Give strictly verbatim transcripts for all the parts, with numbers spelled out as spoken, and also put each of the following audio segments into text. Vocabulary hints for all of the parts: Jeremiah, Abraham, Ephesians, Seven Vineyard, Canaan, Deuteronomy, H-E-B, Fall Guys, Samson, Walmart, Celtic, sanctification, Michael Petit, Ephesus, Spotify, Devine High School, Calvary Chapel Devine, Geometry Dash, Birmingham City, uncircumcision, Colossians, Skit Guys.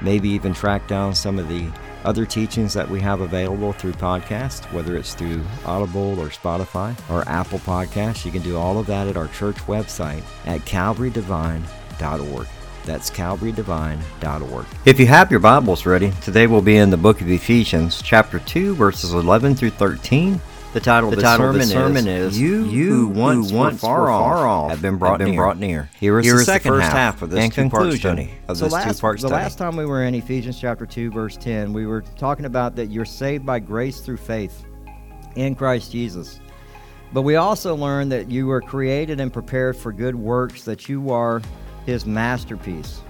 maybe even track down some of the other teachings that we have available through podcast, whether it's through Audible or Spotify or Apple Podcasts. You can do all of that at our church website at calvary devine dot org. That's calvary devine dot org. If you have your Bibles ready, today we'll be in the book of Ephesians, chapter two, verses eleven through thirteen. The title, the of, the title sermon of the sermon is, is You, you who once, once were far, off, far off have been brought, have been near. brought near. Here is, Here is the second the half, half of this two-part study. Of so this last, two-part study. The last time we were in Ephesians chapter two, verse ten, we were talking about that you're saved by grace through faith in Christ Jesus. But we also learned that you were created and prepared for good works, that you are His masterpiece,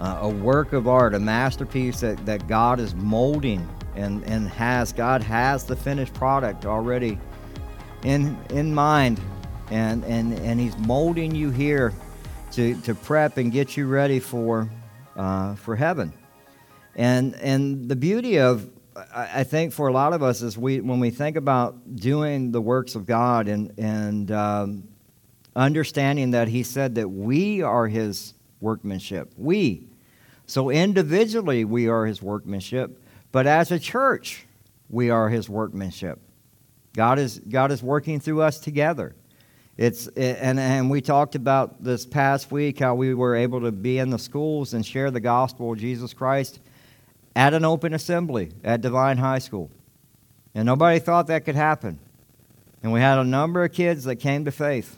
uh, a work of art, a masterpiece that, that God is molding. And, and has God has the finished product already in in mind, and and, and He's molding you here to, to prep and get you ready for uh, for heaven. And and the beauty of I think for a lot of us is we when we think about doing the works of God and and um, understanding that He said that we are His workmanship. We so individually we are His workmanship. But as a church, we are His workmanship. God is God is working through us together. It's and and we talked about this past week how we were able to be in the schools and share the gospel of Jesus Christ at an open assembly at Devine High School, and nobody thought that could happen. And we had a number of kids that came to faith,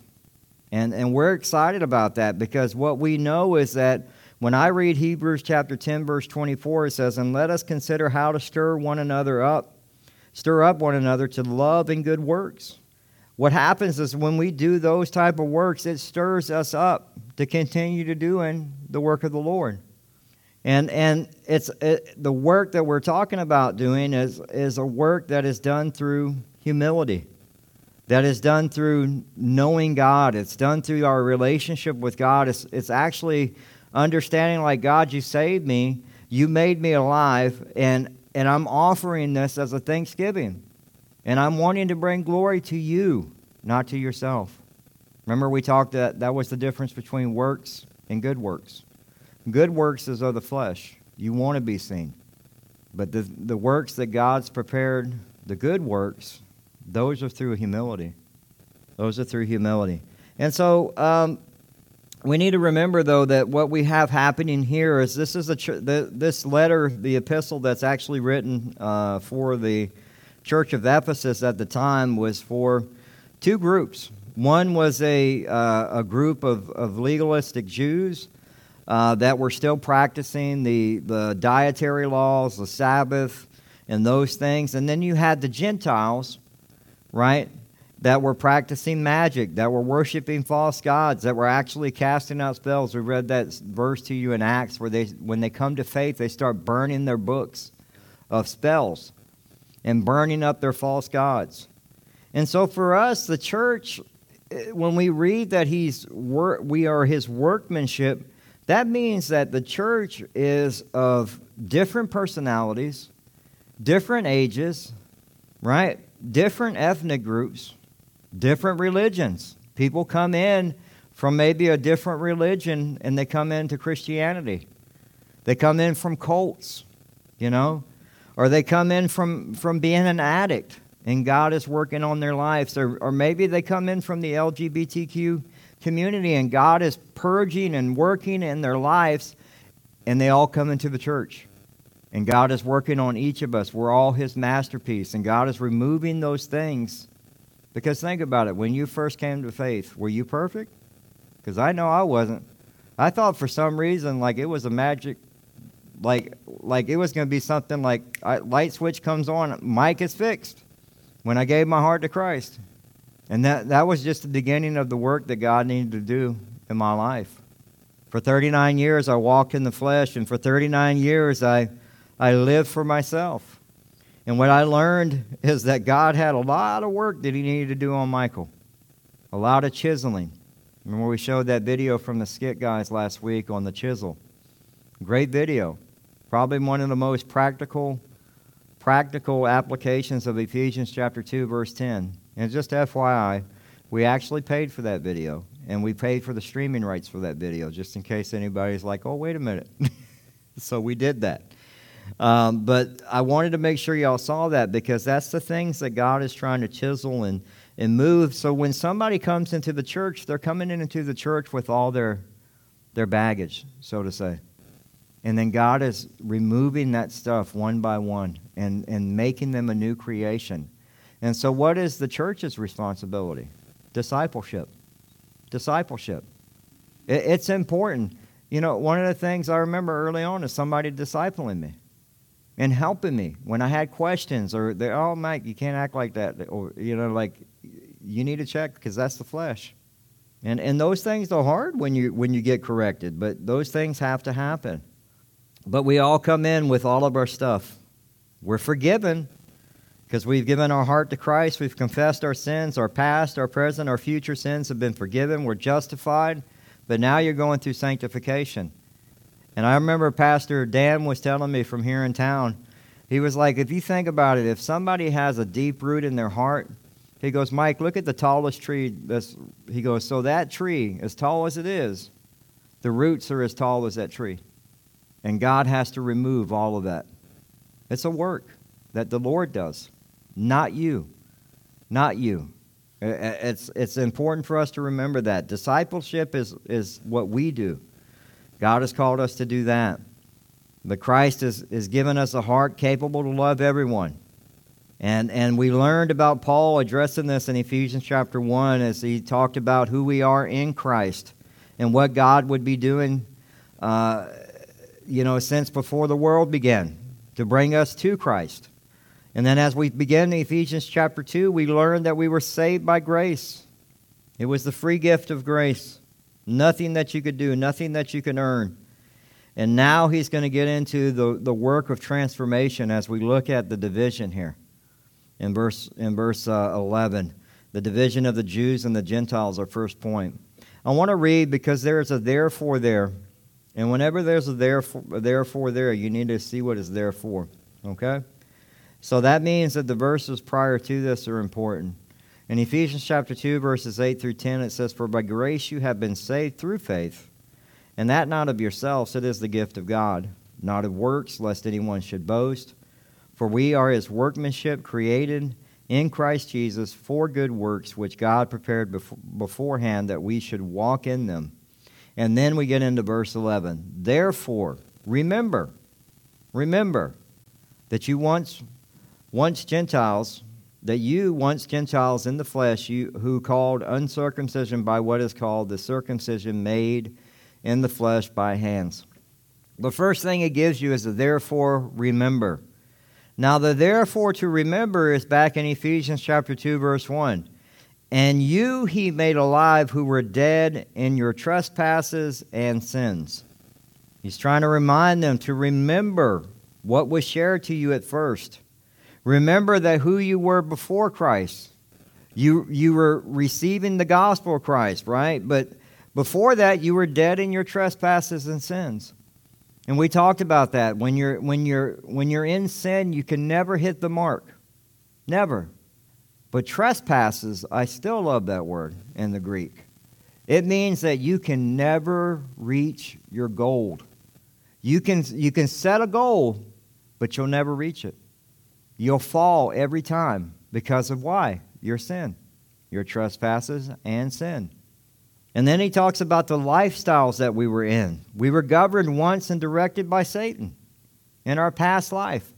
and and we're excited about that because what we know is that. When I read Hebrews chapter ten, verse twenty-four, it says, "And let us consider how to stir one another up, stir up one another to love and good works." What happens is when we do those type of works, it stirs us up to continue to doing the work of the Lord. And and it's it, the work that we're talking about doing is is a work that is done through humility. That is done through knowing God. It's done through our relationship with God. It's it's actually understanding, like, God, you saved me, you made me alive, and, and I'm offering this as a thanksgiving. And I'm wanting to bring glory to you, not to yourself. Remember we talked that that was the difference between works and good works. Good works is of the flesh. You want to be seen. But the, the works that God's prepared, the good works, those are through humility. Those are through humility. And so... Um, We need to remember, though, that what we have happening here is this is a ch- the, this letter, the epistle that's actually written uh, for the Church of Ephesus at the time was for two groups. One was a uh, a group of, of legalistic Jews uh, that were still practicing the, the dietary laws, the Sabbath, and those things. And then you had the Gentiles, right? That were practicing magic, that were worshiping false gods, that were actually casting out spells. We read that verse to you in Acts where they, when they come to faith, they start burning their books of spells and burning up their false gods. And so for us, the church, when we read that he's wor- we are His workmanship, that means that the church is of different personalities, different ages, right? Different ethnic groups. Different religions. People come in from maybe a different religion and they come into Christianity. They come in from cults, you know, or they come in from, from being an addict and God is working on their lives. Or, or maybe they come in from the L G B T Q community and God is purging and working in their lives and they all come into the church. And God is working on each of us. We're all His masterpiece and God is removing those things. Because think about it, when you first came to faith, were you perfect? because I know I wasn't. I thought for some reason, like, it was a magic, like, like it was going to be something like I, light switch comes on, mic is fixed when I gave my heart to Christ. And that, that was just the beginning of the work that God needed to do in my life. For thirty-nine years, I walked in the flesh, and for thirty-nine years, I, I lived for myself. And what I learned is that God had a lot of work that he needed to do on Michael, a lot of chiseling. Remember we showed that video from the Skit Guys last week on the chisel. Great video. Probably one of the most practical, practical applications of Ephesians chapter two, verse ten. And just F Y I, we actually paid for that video, and we paid for the streaming rights for that video, just in case anybody's like, oh, wait a minute. So we did that. Um, but I wanted to make sure y'all saw that, because that's the things that God is trying to chisel and, and move. So when somebody comes into the church, they're coming into the church with all their, their baggage, so to say. And then God is removing that stuff one by one and, and making them a new creation. And so what is the church's responsibility? Discipleship. Discipleship. It, it's important. You know, one of the things I remember early on is somebody discipling me and helping me when I had questions. Or, they, oh, Mike, you can't act like that. Or, you know, like, you need to check because that's the flesh. And and those things are hard when you when you get corrected. But those things have to happen. But we all come in with all of our stuff. We're forgiven. Because we've given our heart to Christ, we've confessed our sins, our past, our present, our future sins have been forgiven, we're justified, but now you're going through sanctification. And I remember Pastor Dan was telling me from here in town, he was like, if you think about it, if somebody has a deep root in their heart, he goes, Mike, look at the tallest tree. That's, he goes, so that tree, as tall as it is, the roots are as tall as that tree. And God has to remove all of that. It's a work that the Lord does. Not you, not you. It's it's important for us to remember that. Discipleship is, is what we do. God has called us to do that. But Christ has, has given us a heart capable to love everyone. And, and we learned about Paul addressing this in Ephesians chapter one as he talked about who we are in Christ and what God would be doing, uh, you know, since before the world began to bring us to Christ. And then as we begin Ephesians chapter two, we learn that we were saved by grace. It was the free gift of grace. Nothing that you could do, nothing that you can earn. And now he's going to get into the, the work of transformation as we look at the division here in verse, in verse uh, eleven. The division of the Jews and the Gentiles, our first point. I want to read because there's a therefore there. And whenever there's a therefore, a therefore there, you need to see what it's there for. Okay? So that means that the verses prior to this are important. In Ephesians chapter two, verses eight through ten, it says, for by grace you have been saved through faith, and that not of yourselves, it is the gift of God, not of works, lest anyone should boast. For we are his workmanship, created in Christ Jesus for good works, which God prepared before, beforehand that we should walk in them. And then we get into verse eleven. Therefore, remember, remember that you once... Once Gentiles, that you once Gentiles in the flesh, you who called uncircumcision by what is called the circumcision made in the flesh by hands. The first thing it gives you is the therefore remember. Now the therefore to remember is back in Ephesians chapter two, verse one. And you he made alive who were dead in your trespasses and sins. He's trying to remind them to remember what was shared to you at first. Remember that who you were before Christ. You you were receiving the gospel of Christ, right? But before that, you were dead in your trespasses and sins. And we talked about that. When you're when you're when you're in sin, you can never hit the mark. Never. But trespasses, I still love that word in the Greek. It means that you can never reach your goal. You can you can set a goal, but you'll never reach it. You'll fall every time because of why? Your sin, your trespasses and sin. And then he talks about the lifestyles that we were in. We were governed once and directed by Satan in our past life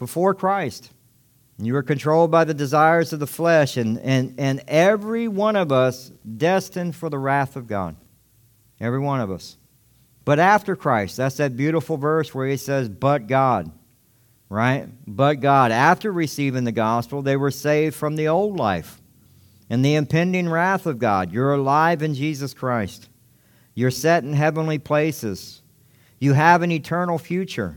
before Christ. You were controlled by the desires of the flesh and, and, and every one of us destined for the wrath of God. Every one of us. But after Christ, that's that beautiful verse where he says, but God, right? But God, after receiving the gospel, they were saved from the old life and the impending wrath of God. You're alive in Jesus Christ. You're set in heavenly places. You have an eternal future.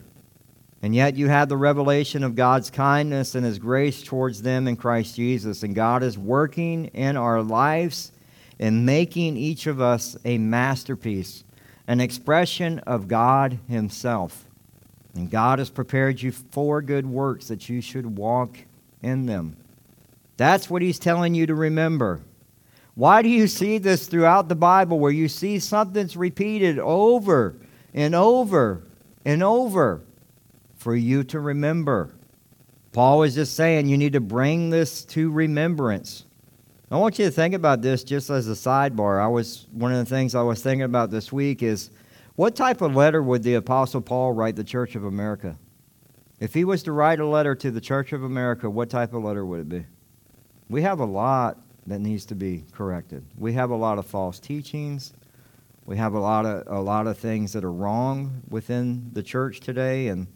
And yet you have the revelation of God's kindness and his grace towards them in Christ Jesus. And God is working in our lives and making each of us a masterpiece, an expression of God himself. And God has prepared you for good works that you should walk in them. That's what he's telling you to remember. Why do you see this throughout the Bible where you see something's repeated over and over and over? For you to remember. Paul is just saying you need to bring this to remembrance. I want you to think about this just as a sidebar. I was one of the things I was thinking about this week is what type of letter would the Apostle Paul write the Church of America? If he was to write a letter to the Church of America, what type of letter would it be? We have a lot that needs to be corrected. We have a lot of false teachings. We have a lot of a lot of things that are wrong within the church today, and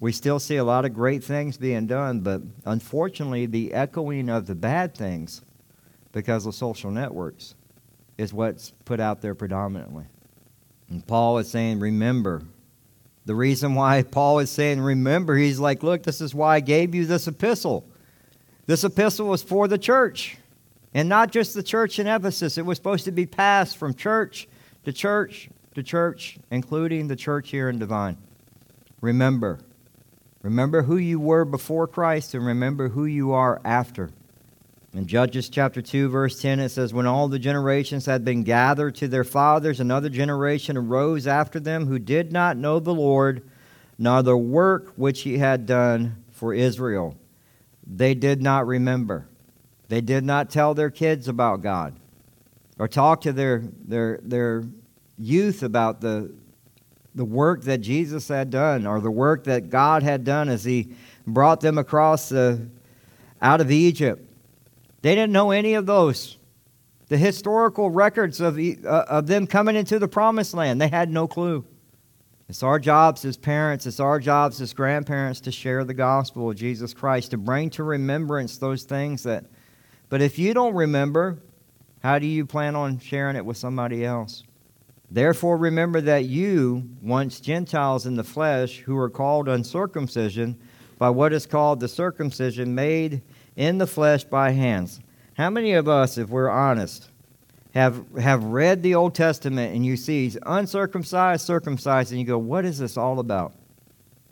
we still see a lot of great things being done, but unfortunately, the echoing of the bad things because of social networks is what's put out there predominantly. And Paul is saying, remember. The reason why Paul is saying, remember, he's like, look, this is why I gave you this epistle. This epistle was for the church, and not just the church in Ephesus. It was supposed to be passed from church to church to church, including the church here in Devine. Remember. Remember who you were before Christ and remember who you are after. In Judges chapter two, verse ten, it says, when all the generations had been gathered to their fathers, another generation arose after them who did not know the Lord, nor the work which he had done for Israel. They did not remember. They did not tell their kids about God or talk to their their their youth about the the work that Jesus had done or the work that God had done as he brought them across the, out of Egypt. They didn't know any of those. The historical records of, uh, of them coming into the promised land, they had no clue. It's our jobs as parents, it's our jobs as grandparents to share the gospel of Jesus Christ, to bring to remembrance those things that, but if you don't remember, how do you plan on sharing it with somebody else? Therefore, remember that you, once Gentiles in the flesh, who are called uncircumcision by what is called the circumcision made in the flesh by hands. How many of us, if we're honest, have have read the Old Testament and you see uncircumcised, circumcised, and you go, what is this all about?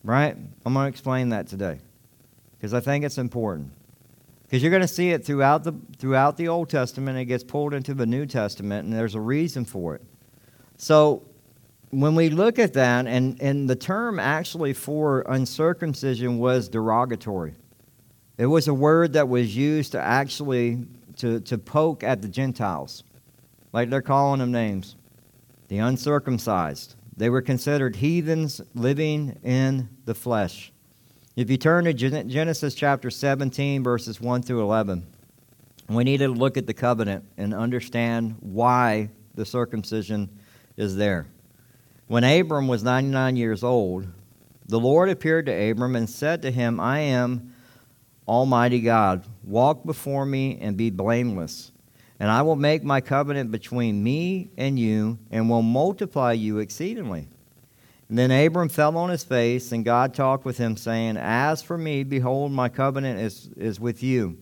Right? I'm going to explain that today because I think it's important. Because you're going to see it throughout the, throughout the Old Testament. It gets pulled into the New Testament, and there's a reason for it. So when we look at that, and, and the term actually for uncircumcision was derogatory. It was a word that was used to actually to, to poke at the Gentiles. Like they're calling them names. The uncircumcised. They were considered heathens living in the flesh. If you turn to Genesis chapter seventeen, verses one through eleven, we need to look at the covenant and understand why the circumcision is there. When Abram was ninety-nine years old, the Lord appeared to Abram and said to him, I am Almighty God. Walk before me and be blameless, and I will make my covenant between me and you and will multiply you exceedingly. And then Abram fell on his face, and God talked with him, saying, as for me, behold, my covenant is, is with you,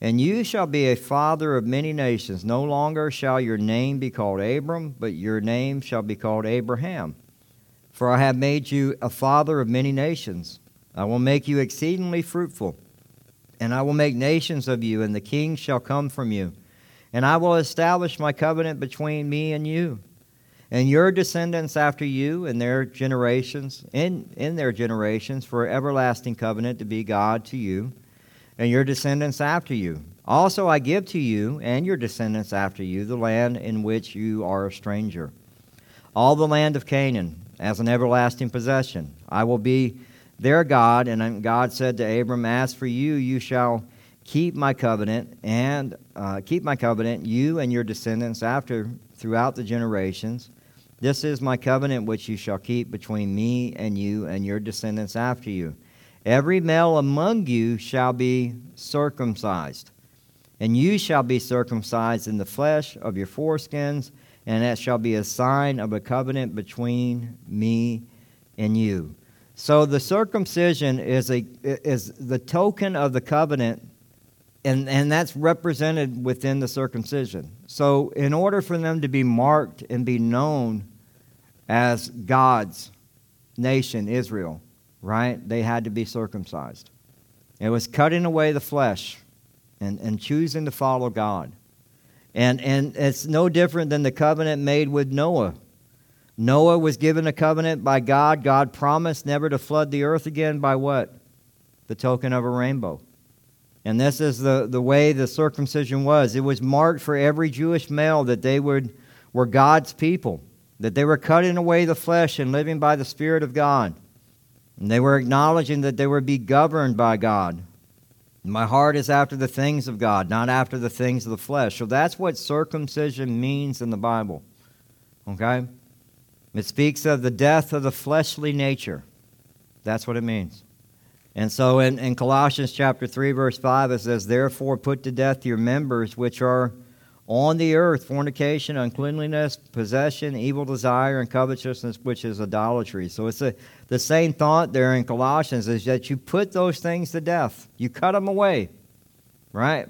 and you shall be a father of many nations. No longer shall your name be called Abram, but your name shall be called Abraham. For I have made you a father of many nations. I will make you exceedingly fruitful, and I will make nations of you, and the kings shall come from you. And I will establish my covenant between me and you, and your descendants after you, and their generations, in, in their generations, for everlasting covenant to be God to you, and your descendants after you. Also I give to you and your descendants after you the land in which you are a stranger, all the land of Canaan, as an everlasting possession. I will be their God. And God said to Abram, as for you, you shall keep my covenant, and uh, keep my covenant, you and your descendants after throughout the generations. This is my covenant which you shall keep between me and you and your descendants after you. Every male among you shall be circumcised, and you shall be circumcised in the flesh of your foreskins, and that shall be a sign of a covenant between me and you. So the circumcision is a is the token of the covenant, and, and that's represented within the circumcision. So in order for them to be marked and be known as God's nation, Israel, right, they had to be circumcised. It was cutting away the flesh and, and choosing to follow God. And, and it's no different than the covenant made with Noah. Noah was given a covenant by God. God promised never to flood the earth again by what? The token of a rainbow. And this is the, the way the circumcision was. It was marked for every Jewish male that they would, were God's people, that they were cutting away the flesh and living by the Spirit of God. And they were acknowledging that they would be governed by God. My heart is after the things of God, not after the things of the flesh. So that's what circumcision means in the Bible. Okay? It speaks of the death of the fleshly nature. That's what it means. And so in, in Colossians chapter three, verse five, it says, therefore put to death your members which are on the earth, fornication, uncleanliness, possession, evil desire, and covetousness, which is idolatry. So it's a, the same thought there in Colossians is that you put those things to death. You cut them away, right?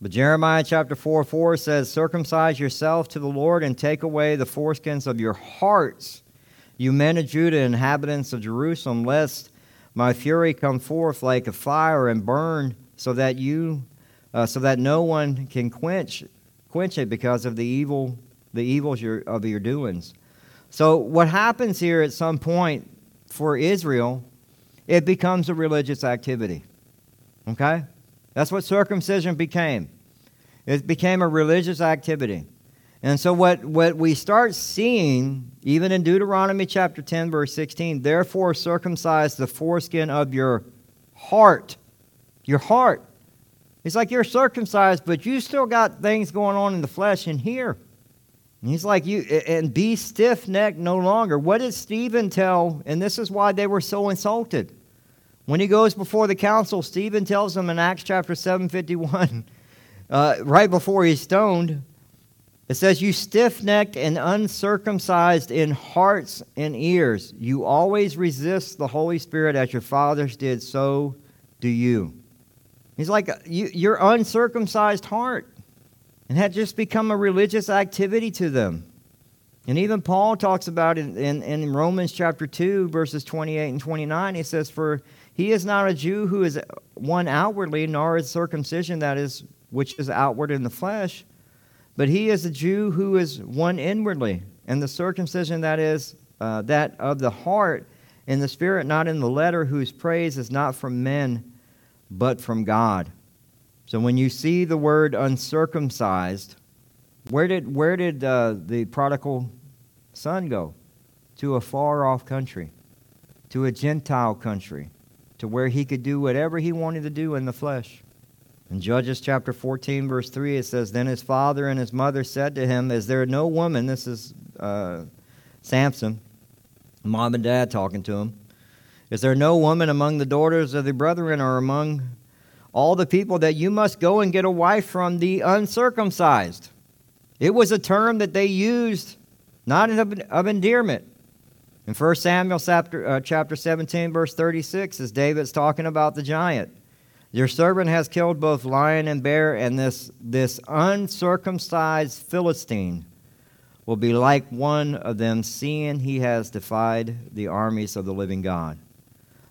But Jeremiah chapter four, four says, circumcise yourself to the Lord and take away the foreskins of your hearts, you men of Judah, inhabitants of Jerusalem, lest my fury come forth like a fire and burn so that you, uh, so that no one can quench quench it because of the evil, the evils your, of your doings. So what happens here at some point for Israel, it becomes a religious activity, okay? That's what circumcision became. It became a religious activity. And so what, what we start seeing, even in Deuteronomy chapter ten, verse sixteen, therefore circumcise the foreskin of your heart. Your heart. It's like you're circumcised, but you still got things going on in the flesh in here. And he's like, you and be stiff-necked no longer. What did Stephen tell? And this is why they were so insulted. When he goes before the council, Stephen tells them in Acts chapter seven fifty-one, uh, right before he's stoned, it says, you stiff-necked and uncircumcised in hearts and ears. You always resist the Holy Spirit as your fathers did, so do you. He's like, you, your uncircumcised heart. And had just become a religious activity to them. And even Paul talks about in, in, in Romans chapter two, verses twenty-eight and twenty-nine, he says, for he is not a Jew who is one outwardly, nor is circumcision, that is, which is outward in the flesh, but he is a Jew who is one inwardly, and the circumcision that is uh, that of the heart in the spirit, not in the letter, whose praise is not from men, but from God. So when you see the word uncircumcised, where did where did uh, the prodigal son go? To a far-off country, to a Gentile country, to where he could do whatever he wanted to do in the flesh. In Judges chapter fourteen, verse three, it says, then his father and his mother said to him, is there no woman, this is uh, Samson, mom and dad talking to him, is there no woman among the daughters of the brethren or among all the people that you must go and get a wife from the uncircumcised? It was a term that they used, not of endearment. In first Samuel chapter seventeen, verse thirty-six, as David's talking about the giant, your servant has killed both lion and bear, and this, this uncircumcised Philistine will be like one of them, seeing he has defied the armies of the living God.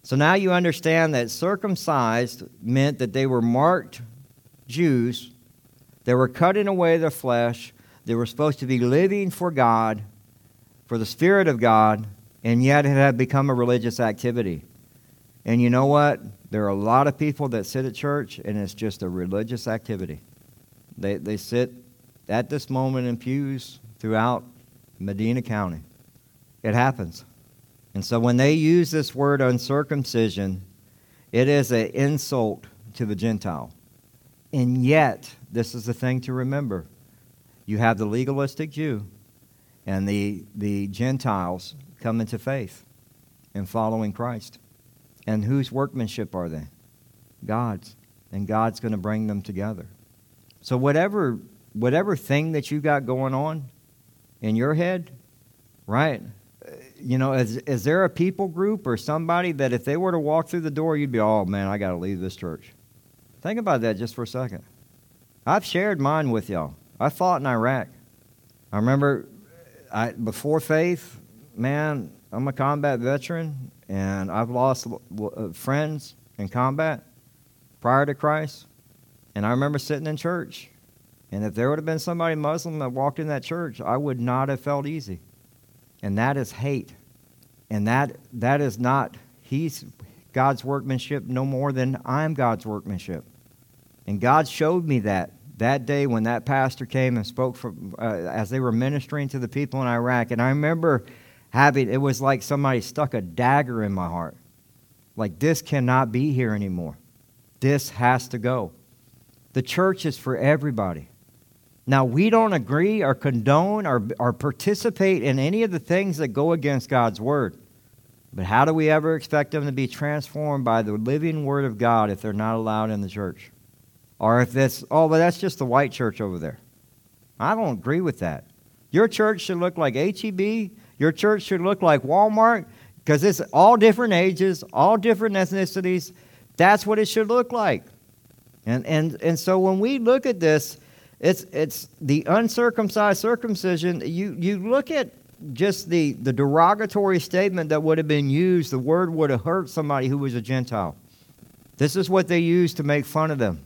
So now you understand that circumcised meant that they were marked Jews. They were cutting away their flesh. They were supposed to be living for God, for the Spirit of God, and yet it had become a religious activity. And you know what? There are a lot of people that sit at church, and it's just a religious activity. They they sit at this moment in pews throughout Medina County. It happens. And so when they use this word uncircumcision, it is an insult to the Gentile. And yet, this is the thing to remember. You have the legalistic Jew and the the Gentiles coming to faith and following Christ. And whose workmanship are they? God's. And God's going to bring them together. So whatever whatever thing that you got going on in your head, right? You know, is, is there a people group or somebody that if they were to walk through the door, you'd be, oh, man, I got to leave this church? Think about that just for a second. I've shared mine with y'all. I fought in Iraq. I remember I before faith, man, I'm a combat veteran, and I've lost friends in combat prior to Christ. And I remember sitting in church, and if there would have been somebody Muslim that walked in that church, I would not have felt easy. And that is hate. And that that is not, he's God's workmanship no more than I'm God's workmanship. And God showed me that that day when that pastor came and spoke from, uh, as they were ministering to the people in Iraq. And I remember having, it was like somebody stuck a dagger in my heart. Like, this cannot be here anymore. This has to go. The church is for everybody. Now, we don't agree or condone or, or participate in any of the things that go against God's Word. But how do we ever expect them to be transformed by the living Word of God if they're not allowed in the church? Or if that's, oh, but that's just the white church over there. I don't agree with that. Your church should look like H E B. Your church should look like Walmart, because it's all different ages, all different ethnicities. That's what it should look like. And and and so when we look at this, It's it's the uncircumcised circumcision. You you look at just the, the derogatory statement that would have been used. The word would have hurt somebody who was a Gentile. This is what they used to make fun of them.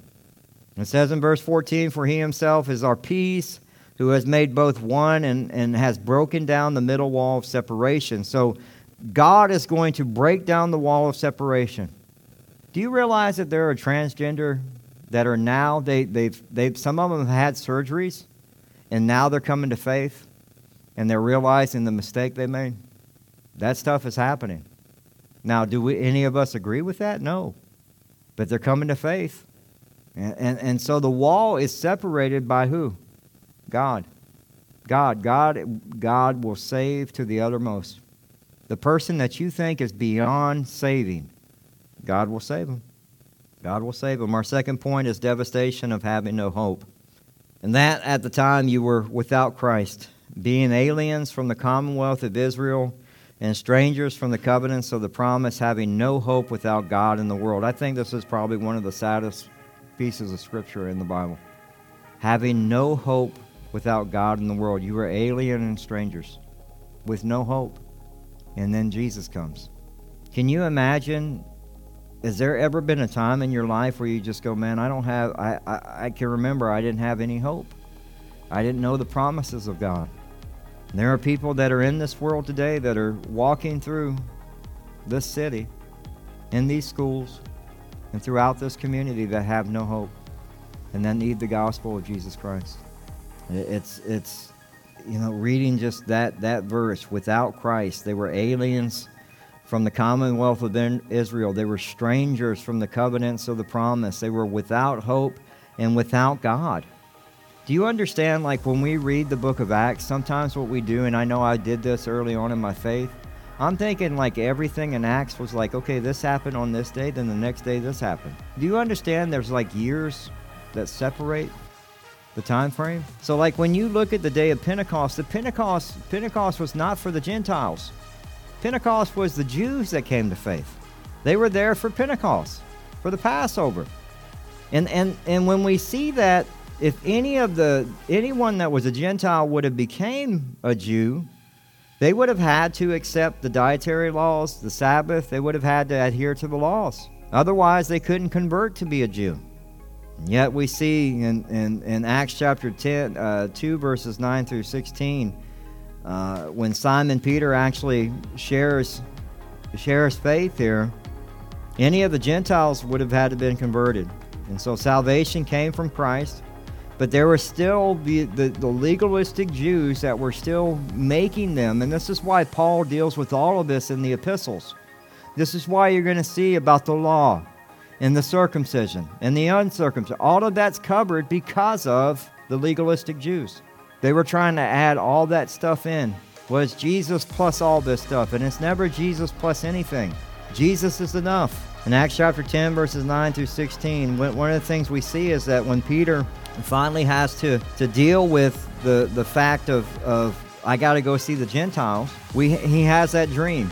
It says in verse fourteen, "For he himself is our peace, who has made both one and, and has broken down the middle wall of separation." So God is going to break down the wall of separation. Do you realize that there are transgender that are now, they, they've, they've, some of them have had surgeries, and now they're coming to faith, and they're realizing the mistake they made? That stuff is happening. Now, do we, any of us agree with that? No. But they're coming to faith. And, and, and so the wall is separated by who? God. God. God. God will save to the uttermost. The person that you think is beyond saving, God will save them. God will save them. Our second point is devastation of having no hope. And that at the time you were without Christ, being aliens from the commonwealth of Israel and strangers from the covenants of the promise, having no hope without God in the world. I think this is probably one of the saddest pieces of scripture in the Bible. Having no hope without God in the world. You were alien and strangers with no hope. And then Jesus comes. Can you imagine? Has there ever been a time in your life where you just go, man, I don't have, I, I, I can remember I didn't have any hope. I didn't know the promises of God. And there are people that are in this world today that are walking through this city, in these schools, and throughout this community that have no hope and that need the gospel of Jesus Christ. It's, it's you know, reading just that, that verse, without Christ, they were aliens from the commonwealth of Israel. They were strangers from the covenants of the promise. They were without hope and without God. Do you understand, like, when we read the book of Acts, sometimes what we do, and I know I did this early on in my faith, I'm thinking like everything in Acts was like, okay, this happened on this day, then the next day this happened. Do you understand there's like years that separate the time frame? So like when you look at the day of Pentecost, the Pentecost, Pentecost was not for the Gentiles. Pentecost was the Jews that came to faith. They were there for Pentecost, for the Passover. And and and when we see that, if any of the anyone that was a Gentile would have became a Jew, they would have had to accept the dietary laws, the Sabbath. They would have had to adhere to the laws. Otherwise, they couldn't convert to be a Jew. And yet we see in, in, in Acts chapter ten, uh, two, verses nine through sixteen, Uh, when Simon Peter actually shares shares faith here, any of the Gentiles would have had to been converted. And so salvation came from Christ, but there were still the, the, the legalistic Jews that were still making them. And this is why Paul deals with all of this in the epistles. This is why you're going to see about the law and the circumcision and the uncircumcision. All of that's covered because of the legalistic Jews. They were trying to add all that stuff in. Was Jesus plus all this stuff, and it's never Jesus plus anything. Jesus is enough. In Acts chapter ten, verses nine through sixteen, one of the things we see is that when Peter finally has to, to deal with the, the fact of, of I got to go see the Gentiles, we he has that dream.